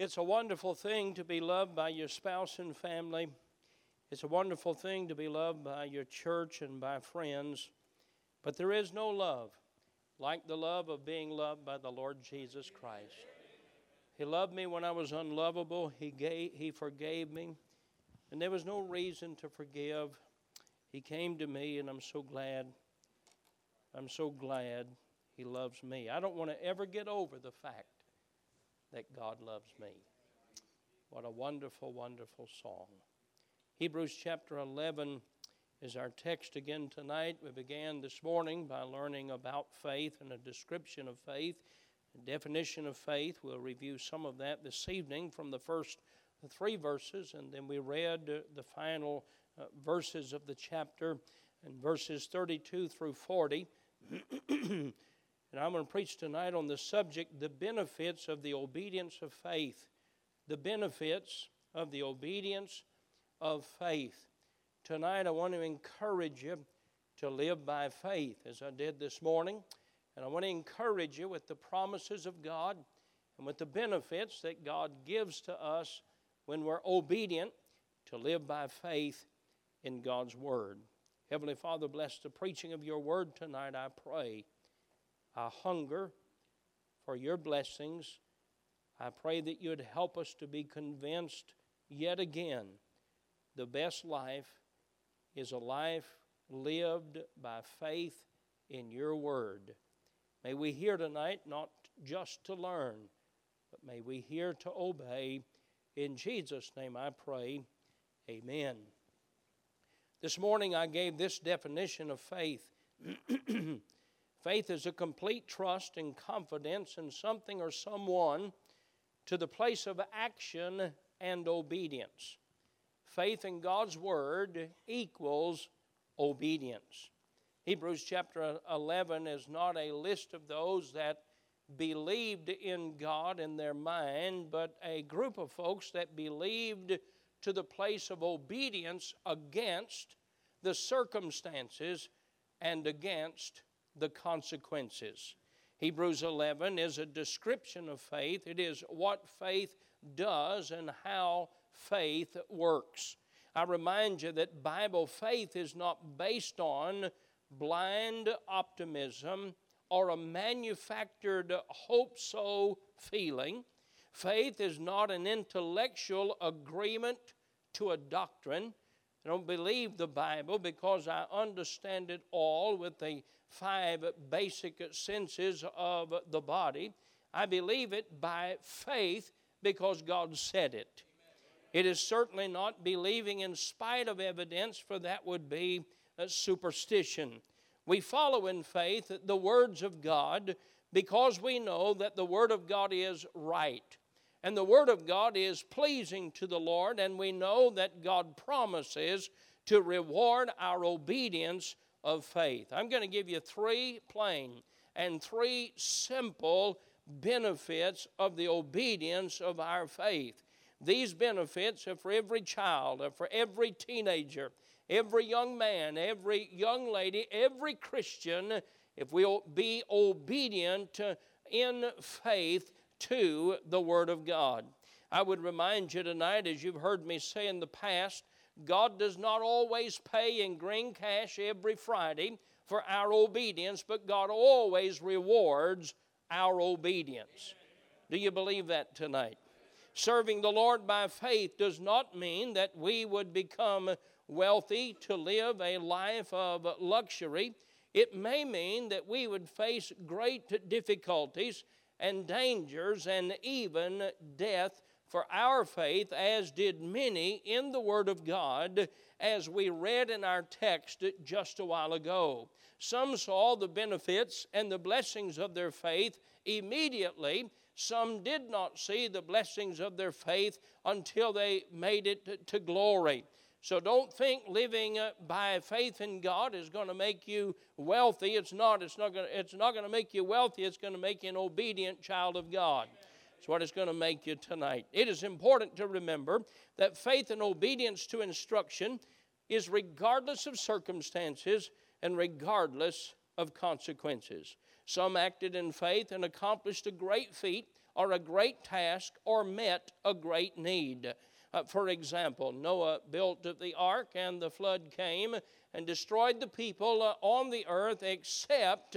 It's a wonderful thing to be loved by your spouse and family. It's a wonderful thing to be loved by your church and by friends. But there is no love like the love of being loved by the Lord Jesus Christ. He loved me when I was unlovable. He forgave me. And there was no reason to forgive. He came to me, and I'm so glad. I'm so glad He loves me. I don't want to ever get over the fact that God loves me. What a wonderful, wonderful song. Hebrews chapter 11 is our text again tonight. We began this morning by learning about faith and a description of faith, a definition of faith. We'll review some of that this evening from the first three verses, and then we read the final verses of the chapter, and verses 32 through 40. And I'm going to preach tonight on the subject, the benefits of the obedience of faith. The benefits of the obedience of faith. Tonight I want to encourage you to live by faith, as I did this morning. And I want to encourage you with the promises of God and with the benefits that God gives to us when we're obedient to live by faith in God's Word. Heavenly Father, bless the preaching of your word tonight, I pray. I hunger for your blessings. I pray that you would help us to be convinced yet again the best life is a life lived by faith in your word. May we hear tonight not just to learn, but may we hear to obey. In Jesus' name I pray, amen. This morning I gave this definition of faith. Faith is a complete trust and confidence in something or someone to the place of action and obedience. Faith in God's Word equals obedience. Hebrews chapter 11 is not a list of those that believed in God in their mind, but a group of folks that believed to the place of obedience against the circumstances and against the consequences. Hebrews 11 is a description of faith. It is what faith does and how faith works. I remind you that Bible faith is not based on blind optimism or a manufactured hope-so feeling. Faith is not an intellectual agreement to a doctrine. I don't believe the Bible because I understand it all with the five basic senses of the body. I believe it by faith because God said it. It is certainly not believing in spite of evidence, for that would be a superstition. We follow in faith the words of God because we know that the Word of God is right. And the Word of God is pleasing to the Lord, and we know that God promises to reward our obedience of faith. I'm going to give you three plain and three simple benefits of the obedience of our faith. These benefits are for every child, are for every teenager, every young man, every young lady, every Christian, if we'll be obedient in faith to the Word of God. I would remind you tonight, as you've heard me say in the past, God does not always pay in green cash every Friday for our obedience, but God always rewards our obedience. Do you believe that tonight? Serving the Lord by faith does not mean that we would become wealthy to live a life of luxury. It may mean that we would face great difficulties and dangers and even death for our faith, as did many in the Word of God, as we read in our text just a while ago. Some saw the benefits and the blessings of their faith immediately. Some did not see the blessings of their faith until they made it to glory. So don't think living by faith in God is going to make you wealthy. It's not. It's not going to make you wealthy. It's going to make you an obedient child of God. That's what it's going to make you tonight. It is important to remember that faith and obedience to instruction is regardless of circumstances and regardless of consequences. Some acted in faith and accomplished a great feat or a great task or met a great need. For example, Noah built the ark and the flood came and destroyed the people on the earth except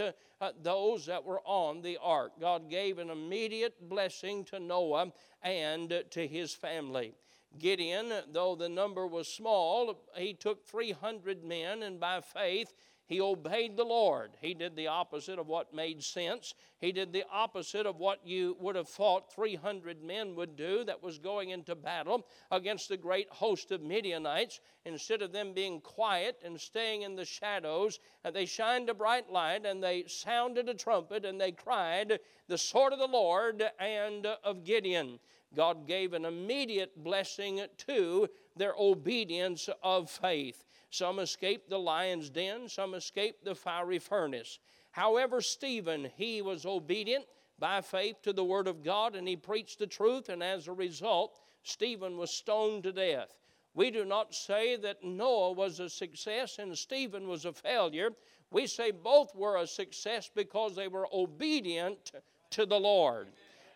those that were on the ark. God gave an immediate blessing to Noah and to his family. Gideon, though the number was small, he took 300 men, and by faith he obeyed the Lord. He did the opposite of what made sense. He did the opposite of what you would have thought 300 men would do that was going into battle against the great host of Midianites. Instead of them being quiet and staying in the shadows, they shined a bright light and they sounded a trumpet and they cried, "The sword of the Lord and of Gideon." God gave an immediate blessing to their obedience of faith. Some escaped the lion's den. Some escaped the fiery furnace. However, Stephen, he was obedient by faith to the word of God, and he preached the truth, and as a result, Stephen was stoned to death. We do not say that Noah was a success and Stephen was a failure. We say both were a success because they were obedient to the Lord.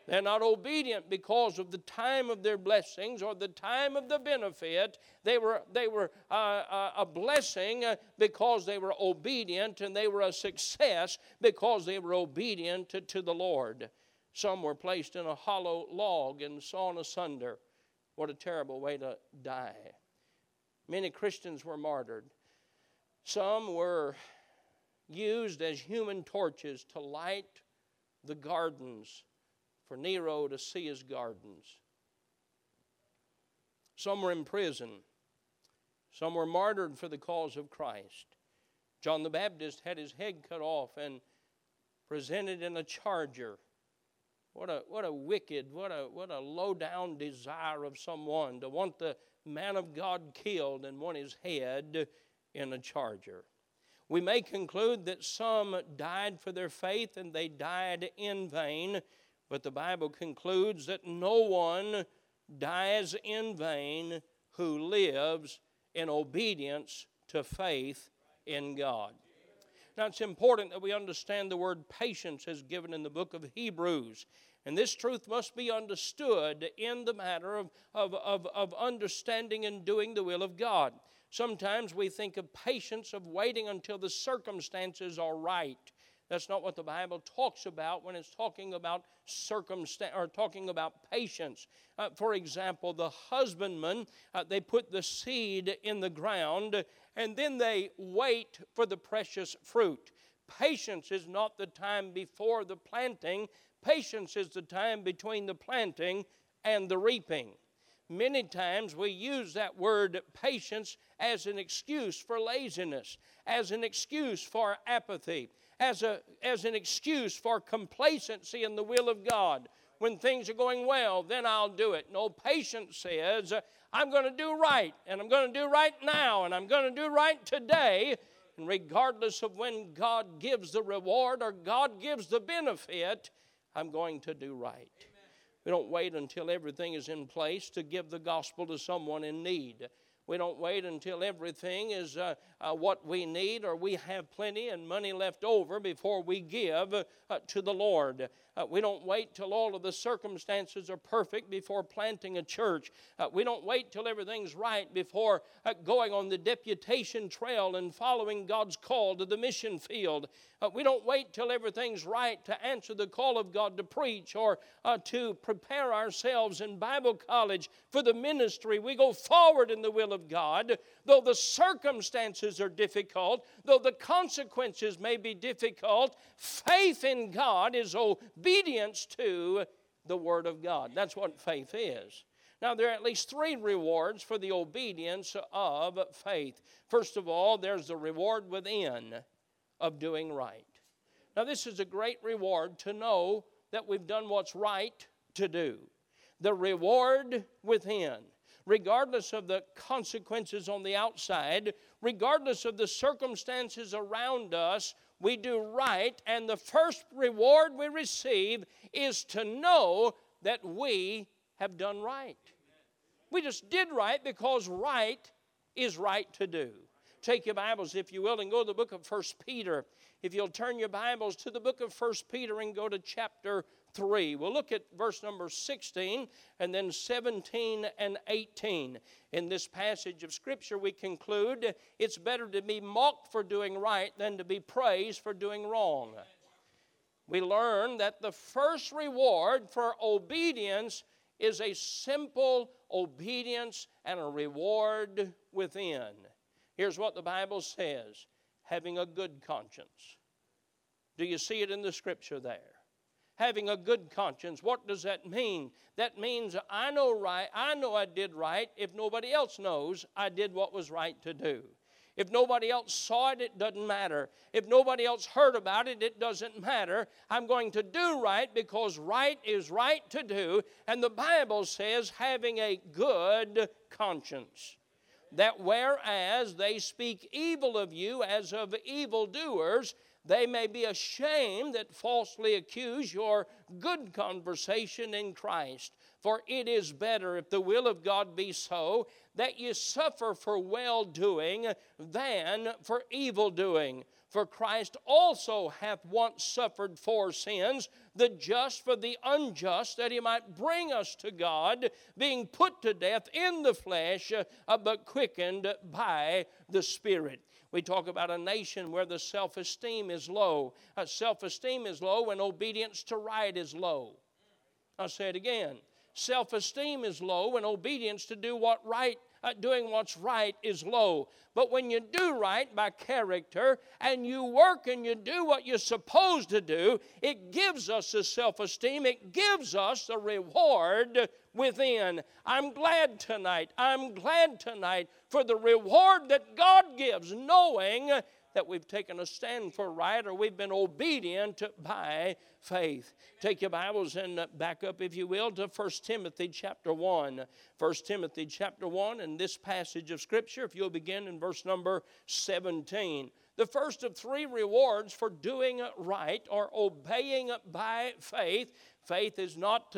They're not obedient because of the time of their blessings or the time of the benefit. They were a blessing because they were obedient, and they were a success because they were obedient to the Lord. Some were placed in a hollow log and sawn asunder. What a terrible way to die. Many Christians were martyred. Some were used as human torches to light the gardens for Nero to see his gardens. Some were in prison. Some were martyred for the cause of Christ. John the Baptist had his head cut off and presented in a charger. What a low-down desire of someone to want the man of God killed and want his head in a charger. We may conclude that some died for their faith and they died in vain. But the Bible concludes that no one dies in vain who lives in obedience to faith in God. Now, it's important that we understand the word patience is given in the book of Hebrews. And this truth must be understood in the matter of understanding and doing the will of God. Sometimes we think of patience of waiting until the circumstances are right. That's not what the Bible talks about when it's talking about patience. For example, the husbandmen, they put the seed in the ground and then they wait for the precious fruit. Patience is not the time before the planting. Patience is the time between the planting and the reaping. Many times we use that word patience as an excuse for laziness, as an excuse for apathy, as an excuse for complacency in the will of God. When things are going well, then I'll do it. No, patience says, I'm going to do right, and I'm going to do right now, and I'm going to do right today. And regardless of when God gives the reward or God gives the benefit, I'm going to do right. Amen. We don't wait until everything is in place to give the gospel to someone in need. We don't wait until everything is what we need or we have plenty and money left over before we give to the Lord. We don't wait till all of the circumstances are perfect before planting a church. We don't wait till everything's right before going on the deputation trail and following God's call to the mission field. We don't wait till everything's right to answer the call of God to preach or to prepare ourselves in Bible college for the ministry. We go forward in the will of God, though the circumstances are difficult, though the consequences may be difficult. Faith in God is obedience to the Word of God. That's what faith is. Now, there are at least three rewards for the obedience of faith. First of all, there's the reward within of doing right. Now, this is a great reward to know that we've done what's right to do. The reward within. Regardless of the consequences on the outside, regardless of the circumstances around us, we do right, and the first reward we receive is to know that we have done right. We just did right because right is right to do. Take your Bibles, if you will, and go to the book of 1 Peter. If you'll turn your Bibles to the book of 1 Peter and go to chapter 3. We'll look at verse number 16 and then 17 and 18. In this passage of Scripture, we conclude it's better to be mocked for doing right than to be praised for doing wrong. We learn that the first reward for obedience is a simple obedience and a reward within. Here's what the Bible says: having a good conscience. Do you see it in the Scripture there? Having a good conscience. What does that mean? That means I know right. I know I did right. If nobody else knows, I did what was right to do. If nobody else saw it, it doesn't matter. If nobody else heard about it, it doesn't matter. I'm going to do right because right is right to do. And the Bible says having a good conscience. That whereas they speak evil of you as of evildoers, they may be ashamed that falsely accuse your good conversation in Christ. For it is better, if the will of God be so, that you suffer for well-doing than for evil-doing. For Christ also hath once suffered for sins, the just for the unjust, that he might bring us to God, being put to death in the flesh, but quickened by the Spirit. We talk about a nation where the self-esteem is low. Self-esteem is low when obedience to right is low. I'll say it again. Self-esteem is low when obedience to doing what's right is low. But when you do right by character and you work and you do what you're supposed to do, it gives us the self-esteem. It gives us the reward within. I'm glad tonight for the reward that God gives, knowing that we've taken a stand for right, or we've been obedient by faith. Take your Bibles and back up, if you will, to 1 Timothy chapter 1. 1 Timothy chapter 1, and this passage of Scripture, if you'll begin in verse number 17. The first of three rewards for doing right or obeying by faith. Faith is not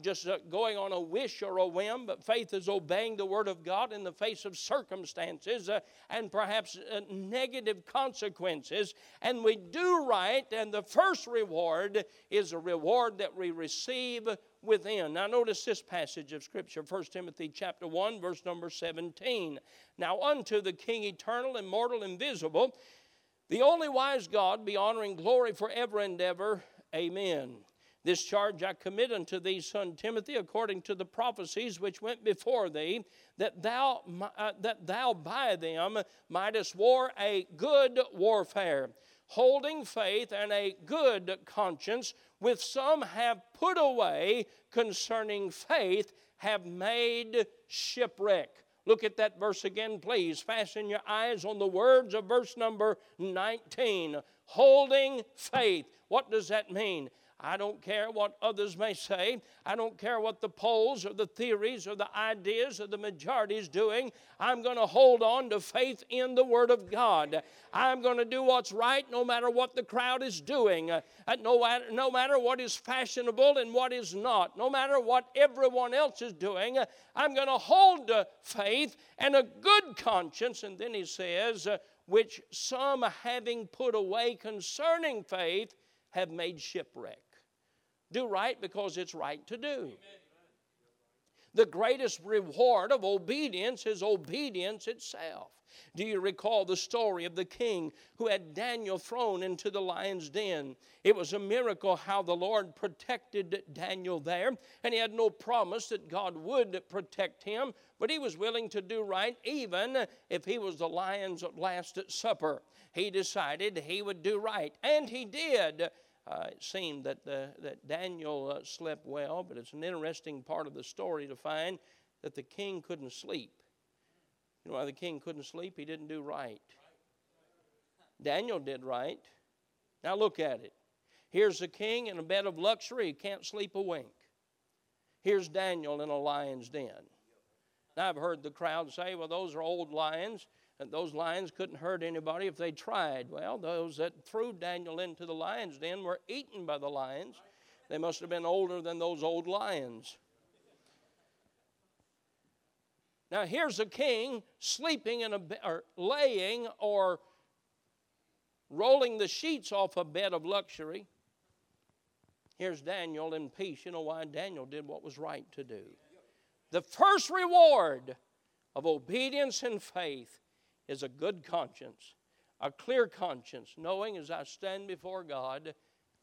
just going on a wish or a whim, but faith is obeying the Word of God in the face of circumstances and perhaps negative consequences. And we do right, and the first reward is a reward that we receive within. Now notice this passage of Scripture, 1 Timothy chapter 1, verse number 17. Now unto the King eternal, immortal, invisible, the only wise God, be honor and glory forever and ever. Amen. This charge I commit unto thee, son Timothy, according to the prophecies which went before thee, that thou by them mightest war a good warfare, holding faith and a good conscience, which some have put away, concerning faith have made shipwreck. Look at that verse again, please. Fasten your eyes on the words of verse number 19. Holding faith. What does that mean? I don't care what others may say. I don't care what the polls or the theories or the ideas or the majority is doing. I'm going to hold on to faith in the Word of God. I'm going to do what's right no matter what the crowd is doing, no matter what is fashionable and what is not, no matter what everyone else is doing. I'm going to hold to faith and a good conscience. And then he says, which some having put away concerning faith, have made shipwreck. Do right because it's right to do. Amen. The greatest reward of obedience is obedience itself. Do you recall the story of the king who had Daniel thrown into the lion's den? It was a miracle how the Lord protected Daniel there, and he had no promise that God would protect him, but he was willing to do right even if he was the lion's last supper. He decided he would do right, and he did. It seemed that Daniel slept well, but it's an interesting part of the story to find that the king couldn't sleep. You know why the king couldn't sleep? He didn't do right. Daniel did right. Now look at it. Here's the king in a bed of luxury. He can't sleep a wink. Here's Daniel in a lion's den. Now I've heard the crowd say, well, those are old lions, and those lions couldn't hurt anybody if they tried. Well, those that threw Daniel into the lion's den were eaten by the lions. They must have been older than those old lions. Now here's a king sleeping in or laying or rolling the sheets off a bed of luxury. Here's Daniel in peace. You know why? Daniel did what was right to do. The first reward of obedience and faith is a good conscience, a clear conscience, knowing as I stand before God,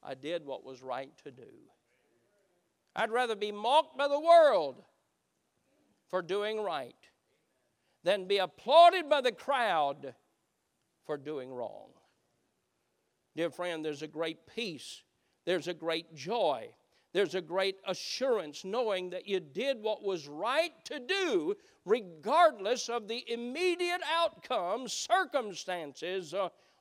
I did what was right to do. I'd rather be mocked by the world for doing right than be applauded by the crowd for doing wrong. Dear friend, there's a great peace. There's a great joy. There's a great assurance knowing that you did what was right to do regardless of the immediate outcome, circumstances,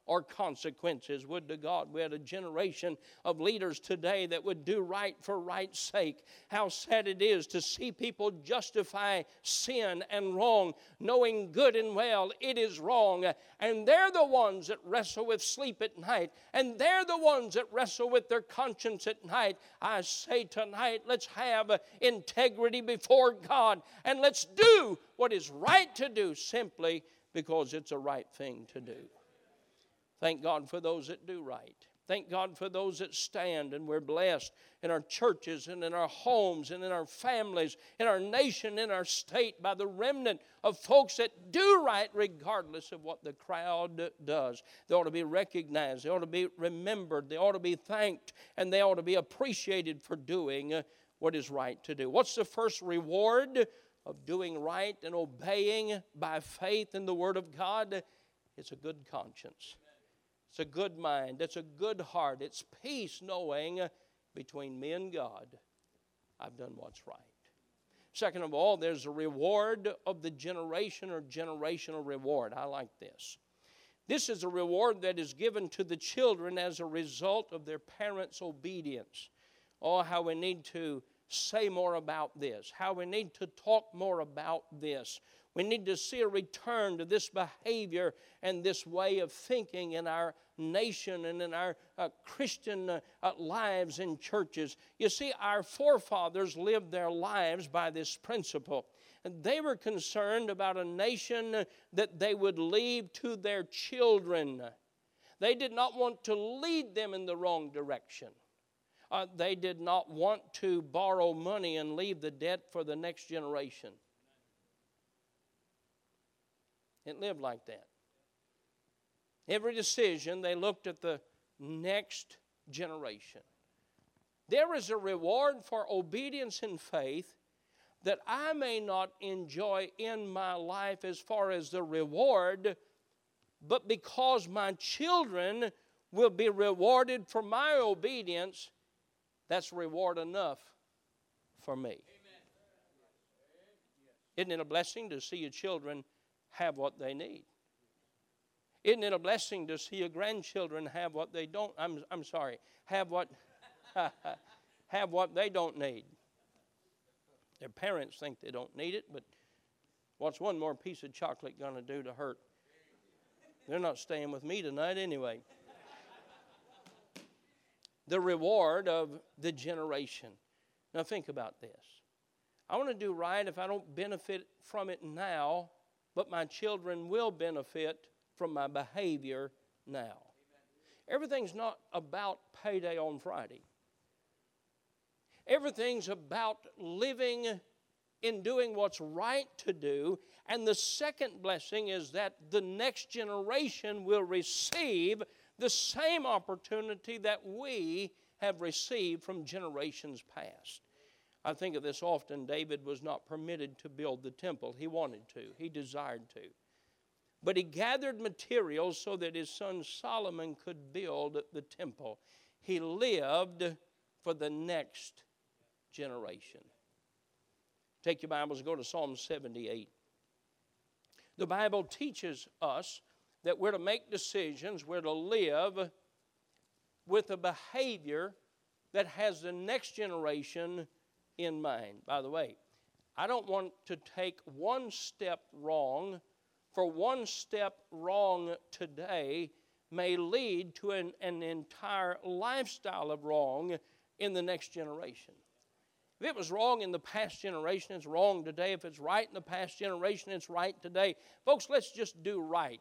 or consequences. Would to God we had a generation of leaders today that would do right for right's sake. How sad it is to see people justify sin and wrong, knowing good and well it is wrong. And they're the ones that wrestle with sleep at night. And they're the ones that wrestle with their conscience at night. I say tonight, let's have integrity before God. And let's do what is right to do simply because it's a right thing to do. Thank God for those that do right. Thank God for those that stand, and we're blessed in our churches and in our homes and in our families, in our nation, in our state, by the remnant of folks that do right regardless of what the crowd does. They ought to be recognized. They ought to be remembered. They ought to be thanked, and they ought to be appreciated for doing what is right to do. What's the first reward of doing right and obeying by faith in the Word of God? It's a good conscience. It's a good mind. It's a good heart. It's peace knowing between me and God, I've done what's right. Second of all, there's a reward of the generation or generational reward. I like this. This is a reward that is given to the children as a result of their parents' obedience. Oh, how we need to say more about this. How we need to talk more about this. We need to see a return to this behavior and this way of thinking in our nation and in our Christian lives and churches. You see, our forefathers lived their lives by this principle. And they were concerned about a nation that they would leave to their children. They did not want to lead them in the wrong direction. They did not want to borrow money and leave the debt for the next generation. It lived like that. Every decision, they looked at the next generation. There is a reward for obedience and faith that I may not enjoy in my life as far as the reward, but because my children will be rewarded for my obedience, that's reward enough for me. Isn't it a blessing to see your children have what they need? Isn't it a blessing to see your grandchildren have what they don't? Have what they don't need. Their parents think they don't need it, but what's one more piece of chocolate going to do to hurt? They're not staying with me tonight anyway. The reward of the generation. Now think about this. I want to do right if I don't benefit from it now, but my children will benefit from my behavior now. Everything's not about payday on Friday. Everything's about living in doing what's right to do. And the second blessing is that the next generation will receive the same opportunity that we have received from generations past. I think of this often. David was not permitted to build the temple. He wanted to. He desired to. But he gathered materials so that his son Solomon could build the temple. He lived for the next generation. Take your Bibles and go to Psalm 78. The Bible teaches us that we're to make decisions, we're to live with a behavior that has the next generation in mind. By the way, I don't want to take one step wrong, for one step wrong today may lead to an entire lifestyle of wrong in the next generation. If it was wrong in the past generation, it's wrong today. If it's right in the past generation, it's right today. Folks, let's just do right.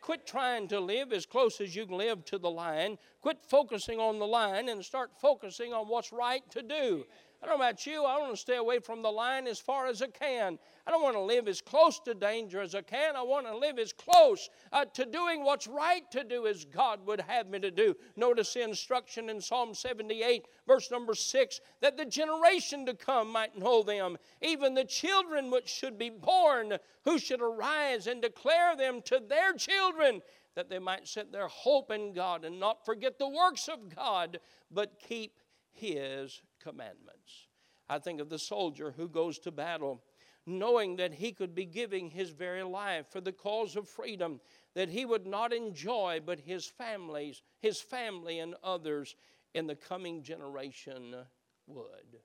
Quit trying to live as close as you can live to the line. Quit focusing on the line and start focusing on what's right to do. I don't know about you, I want to stay away from the line as far as I can. I don't want to live as close to danger as I can. I want to live as close to doing what's right to do as God would have me to do. Notice the instruction in Psalm 78, verse number 6, that the generation to come might know them, even the children which should be born, who should arise and declare them to their children, that they might set their hope in God and not forget the works of God, but keep His commandments. I think of the soldier who goes to battle knowing that he could be giving his very life for the cause of freedom that he would not enjoy but his family and others in the coming generation would.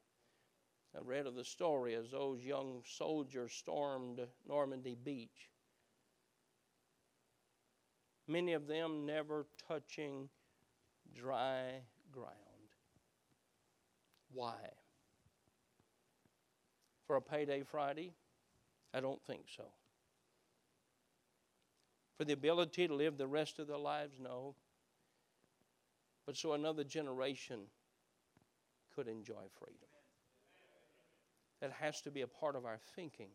I read of the story as those young soldiers stormed Normandy Beach. Many of them never touching dry ground. Why? For a payday Friday? I don't think so. For the ability to live the rest of their lives? No. But so another generation could enjoy freedom. That has to be a part of our thinking.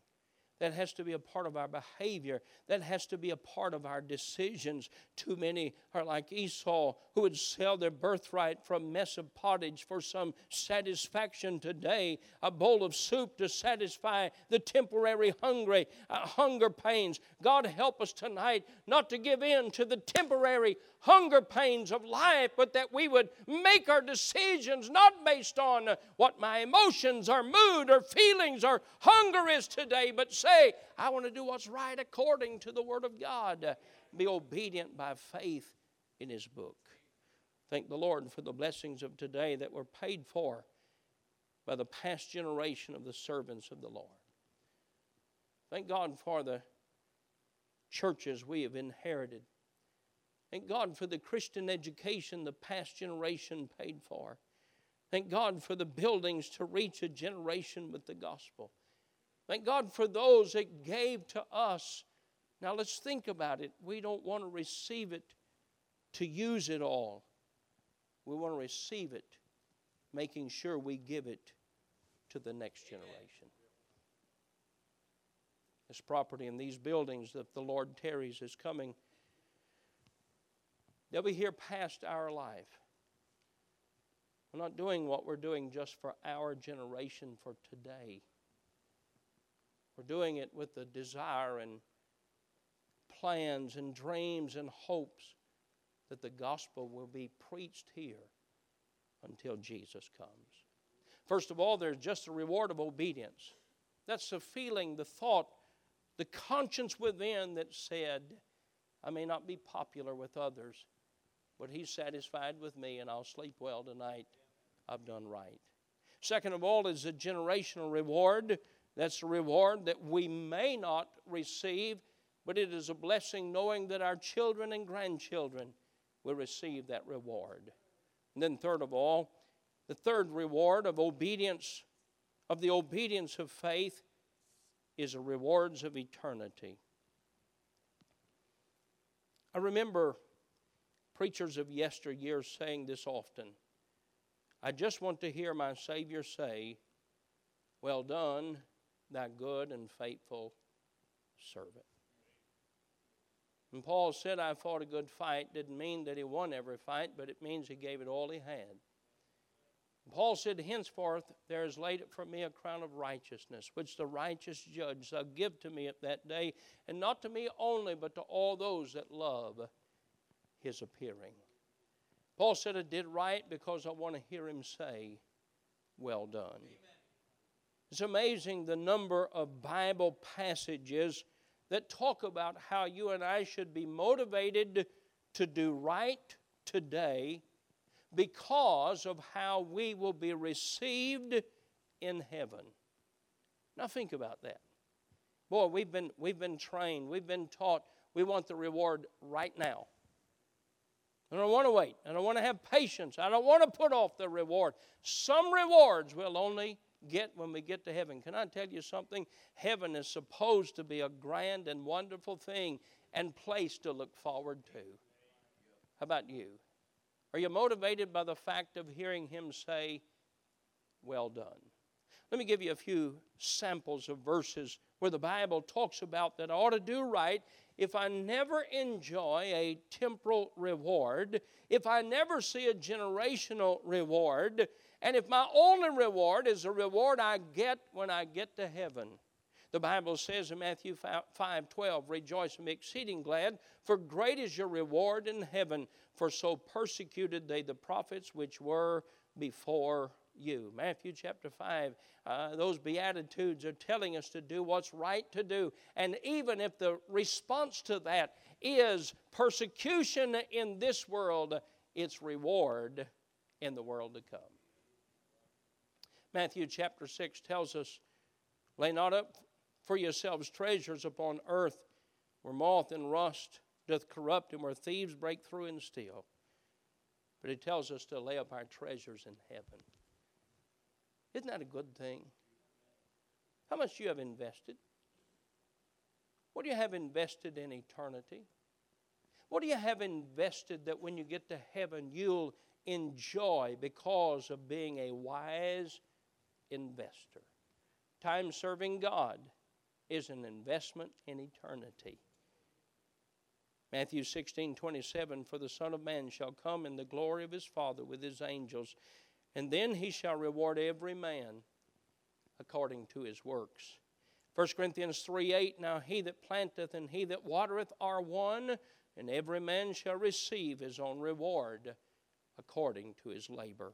That has to be a part of our behavior. That has to be a part of our decisions. Too many are like Esau, who would sell their birthright for a mess of pottage for some satisfaction today, a bowl of soup to satisfy the temporary hunger pains. God help us tonight not to give in to the temporary hunger pains of life, but that we would make our decisions not based on what my emotions or mood or feelings or hunger is today, but say, I want to do what's right according to the Word of God. Be obedient by faith in His book. Thank the Lord for the blessings of today that were paid for by the past generation of the servants of the Lord. Thank God for the churches we have inherited. Thank God for the Christian education the past generation paid for. Thank God for the buildings to reach a generation with the gospel. Thank God for those that gave to us. Now let's think about it. We don't want to receive it to use it all. We want to receive it, making sure we give it to the next generation. This property and these buildings that the Lord tarries is coming. They'll be here past our life. We're not doing what we're doing just for our generation, for today. We're doing it with the desire and plans and dreams and hopes that the gospel will be preached here until Jesus comes. First of all, there's just the reward of obedience. That's the feeling, the thought, the conscience within that said, I may not be popular with others, but He's satisfied with me and I'll sleep well tonight. I've done right. Second of all is a generational reward. That's a reward that we may not receive, but it is a blessing knowing that our children and grandchildren will receive that reward. And then third of all, the third reward of obedience, of the obedience of faith, is the rewards of eternity. I remember preachers of yesteryear saying this often. I just want to hear my Savior say, well done, thy good and faithful servant. And Paul said, I fought a good fight. Didn't mean that he won every fight, but it means he gave it all he had. And Paul said, henceforth there is laid up for me a crown of righteousness, which the righteous judge shall give to me at that day, and not to me only, but to all those that love His appearing. Paul said, I did right because I want to hear Him say, well done. Amen. It's amazing the number of Bible passages that talk about how you and I should be motivated to do right today because of how we will be received in heaven. Now think about that. Boy, we've been trained, we've been taught, we want the reward right now. I don't want to wait. I don't want to have patience. I don't want to put off the reward. Some rewards will only get when we get to heaven. Can I tell you something? Heaven is supposed to be a grand and wonderful thing and place to look forward to. How about you? Are you motivated by the fact of hearing him say, well done? Let me give you a few samples of verses where the Bible talks about that I ought to do right. If I never enjoy a temporal reward, if I never see a generational reward, and if my only reward is a reward I get when I get to heaven. The Bible says in Matthew 5:12, rejoice and be exceeding glad, for great is your reward in heaven, for so persecuted they the prophets which were before you. Matthew chapter 5, those Beatitudes are telling us to do what's right to do. And even if the response to that is persecution in this world, it's reward in the world to come. Matthew chapter 6 tells us, lay not up for yourselves treasures upon earth, where moth and rust doth corrupt and where thieves break through and steal. But it tells us to lay up our treasures in heaven. Isn't that a good thing? How much you have invested? What do you have invested in eternity? What do you have invested that when you get to heaven you'll enjoy because of being a wise investor? Time serving God is an investment in eternity. Matthew 16:27, for the Son of Man shall come in the glory of his Father with his angels, and then he shall reward every man according to his works. 1 Corinthians 3:8, now he that planteth and he that watereth are one, and every man shall receive his own reward according to his labor.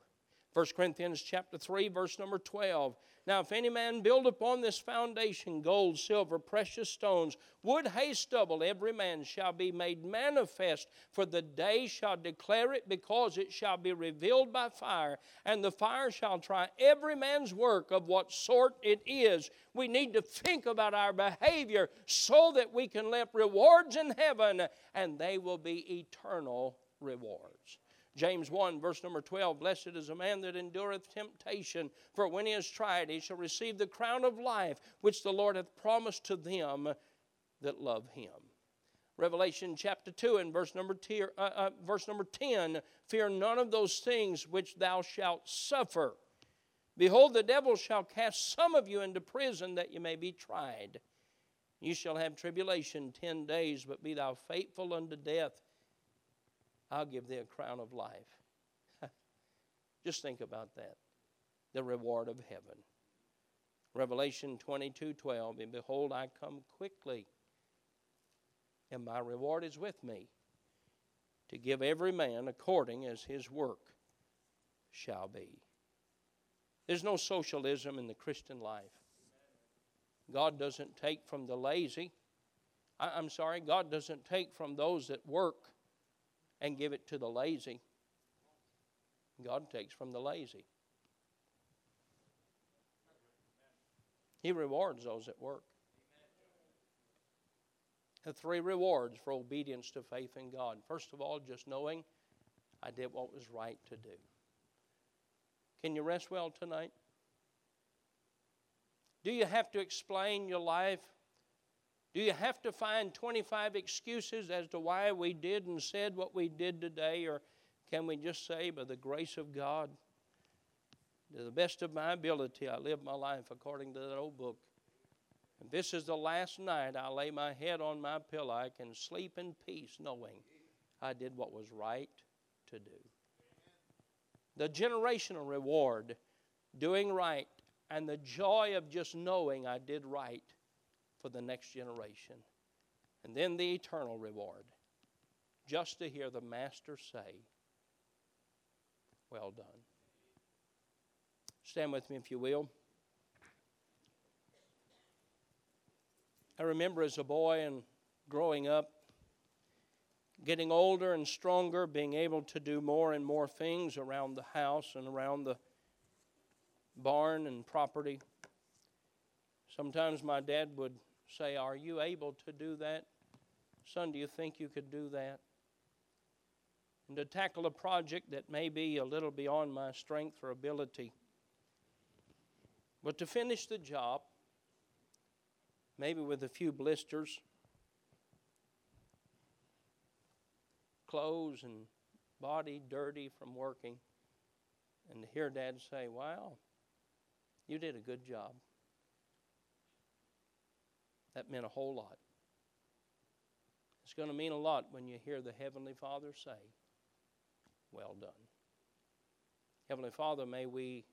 1 Corinthians chapter 3, verse number 12. Now, if any man build upon this foundation gold, silver, precious stones, wood, hay, stubble, every man shall be made manifest, for the day shall declare it, because it shall be revealed by fire, and the fire shall try every man's work of what sort it is. We need to think about our behavior so that we can live rewards in heaven, and they will be eternal rewards. James 1, verse number 12, blessed is a man that endureth temptation, for when he is tried, he shall receive the crown of life, which the Lord hath promised to them that love him. Revelation chapter 2 and verse number 10, fear none of those things which thou shalt suffer. Behold, the devil shall cast some of you into prison, that you may be tried. You shall have tribulation 10 days, but be thou faithful unto death, I'll give thee a crown of life. Just think about that. The reward of heaven. Revelation 22:12. And behold, I come quickly, and my reward is with me, to give every man according as his work shall be. There's no socialism in the Christian life. God doesn't take from the lazy. God doesn't take from those that work and give it to the lazy. God takes from the lazy. He rewards those that work. The three rewards for obedience to faith in God. First of all, just knowing I did what was right to do. Can you rest well tonight? Do you have to explain your life? Do you have to find 25 excuses as to why we did and said what we did today? Or can we just say, by the grace of God, to the best of my ability, I live my life according to that old book. And this is the last night I lay my head on my pillow. I can sleep in peace knowing I did what was right to do. The generational reward, doing right, and the joy of just knowing I did right for the next generation. And then the eternal reward, just to hear the Master say, well done. Stand with me if you will. I remember as a boy and growing up, getting older and stronger, being able to do more and more things around the house and around the barn and property. Sometimes my dad would say, are you able to do that? Son, do you think you could do that? And to tackle a project that may be a little beyond my strength or ability. But to finish the job, maybe with a few blisters, clothes and body dirty from working, and to hear Dad say, wow, you did a good job. That meant a whole lot. It's going to mean a lot when you hear the Heavenly Father say, well done. Heavenly Father, may we